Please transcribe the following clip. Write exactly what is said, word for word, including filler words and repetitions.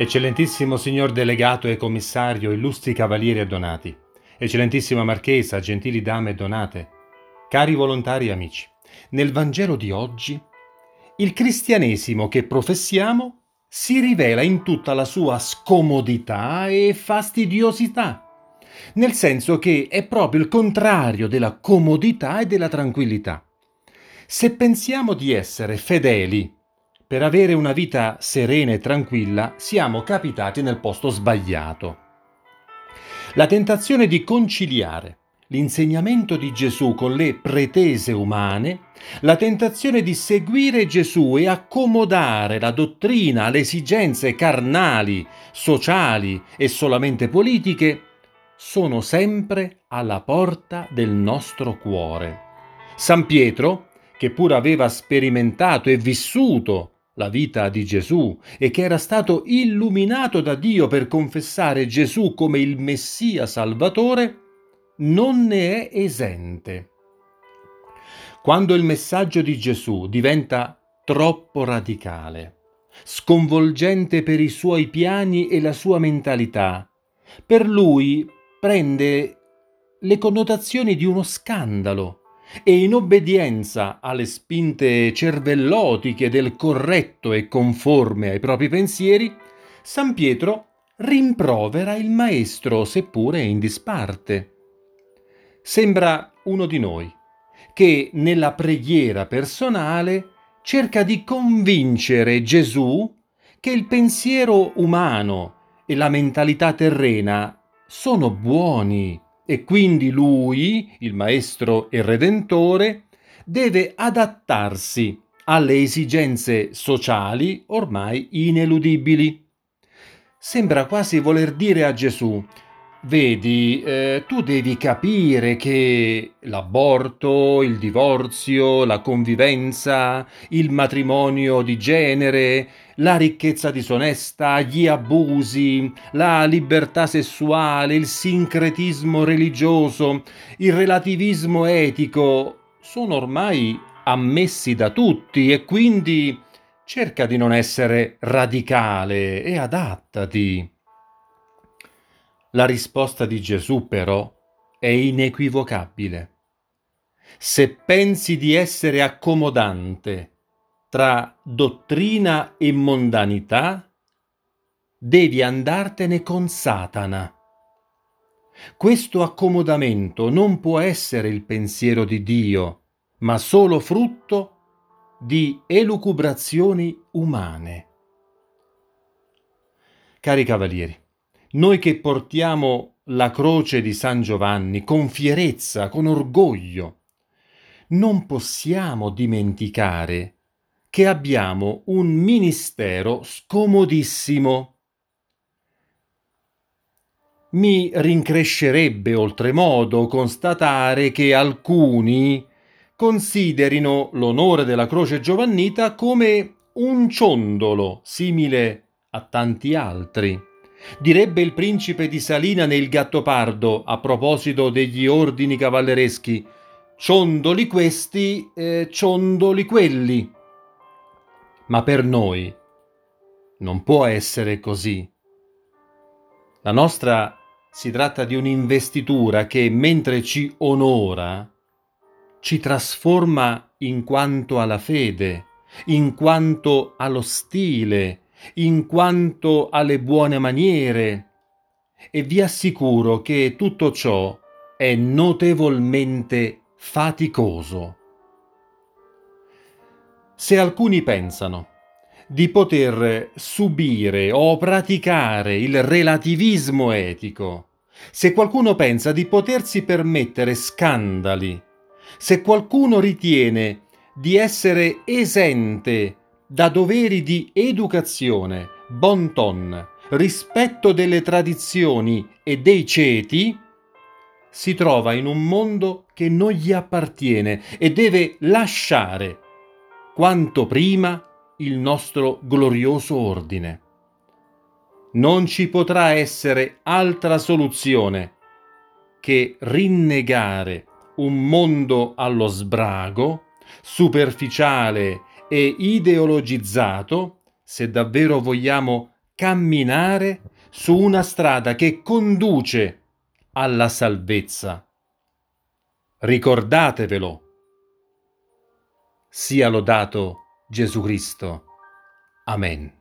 Eccellentissimo signor delegato e commissario, illustri cavalieri adonati, eccellentissima marchesa, gentili dame donate, cari volontari amici, nel Vangelo di oggi il cristianesimo che professiamo si rivela in tutta la sua scomodità e fastidiosità, nel senso che è proprio il contrario della comodità e della tranquillità. Se pensiamo di essere fedeli per avere una vita serena e tranquilla, siamo capitati nel posto sbagliato. La tentazione di conciliare l'insegnamento di Gesù con le pretese umane, la tentazione di seguire Gesù e accomodare la dottrina alle esigenze carnali, sociali e solamente politiche, sono sempre alla porta del nostro cuore. San Pietro, che pur aveva sperimentato e vissuto la vita di Gesù e che era stato illuminato da Dio per confessare Gesù come il Messia Salvatore, non ne è esente. Quando il messaggio di Gesù diventa troppo radicale, sconvolgente per i suoi piani e la sua mentalità, per lui prende le connotazioni di uno scandalo e, in obbedienza alle spinte cervellotiche del corretto e conforme ai propri pensieri, San Pietro rimprovera il Maestro, seppure in disparte. Sembra uno di noi che nella preghiera personale cerca di convincere Gesù che il pensiero umano e la mentalità terrena sono buoni e quindi lui, il Maestro e Redentore, deve adattarsi alle esigenze sociali ormai ineludibili. Sembra quasi voler dire a Gesù: vedi, eh, tu devi capire che l'aborto, il divorzio, la convivenza, il matrimonio di genere, la ricchezza disonesta, gli abusi, la libertà sessuale, il sincretismo religioso, il relativismo etico sono ormai ammessi da tutti, e quindi cerca di non essere radicale e adattati. La risposta di Gesù, però, è inequivocabile. Se pensi di essere accomodante tra dottrina e mondanità, devi andartene con Satana. Questo accomodamento non può essere il pensiero di Dio, ma solo frutto di elucubrazioni umane. Cari cavalieri, noi che portiamo la croce di San Giovanni con fierezza, con orgoglio, non possiamo dimenticare che abbiamo un ministero scomodissimo. Mi rincrescerebbe oltremodo constatare che alcuni considerino l'onore della croce giovannita come un ciondolo simile a tanti altri. Direbbe il principe di Salina nel Gattopardo, a proposito degli ordini cavallereschi: ciondoli questi, eh, ciondoli quelli. Ma per noi non può essere così. La nostra si tratta di un'investitura che, mentre ci onora, ci trasforma in quanto alla fede, in quanto allo stile, in quanto alle buone maniere, e vi assicuro che tutto ciò è notevolmente faticoso. Se alcuni pensano di poter subire o praticare il relativismo etico, se qualcuno pensa di potersi permettere scandali, se qualcuno ritiene di essere esente da doveri di educazione, bon ton, rispetto delle tradizioni e dei ceti, si trova in un mondo che non gli appartiene e deve lasciare quanto prima il nostro glorioso ordine. Non ci potrà essere altra soluzione che rinnegare un mondo allo sbrago, superficiale e ideologizzato, se davvero vogliamo camminare su una strada che conduce alla salvezza. Ricordatevelo. Sia lodato Gesù Cristo. Amen.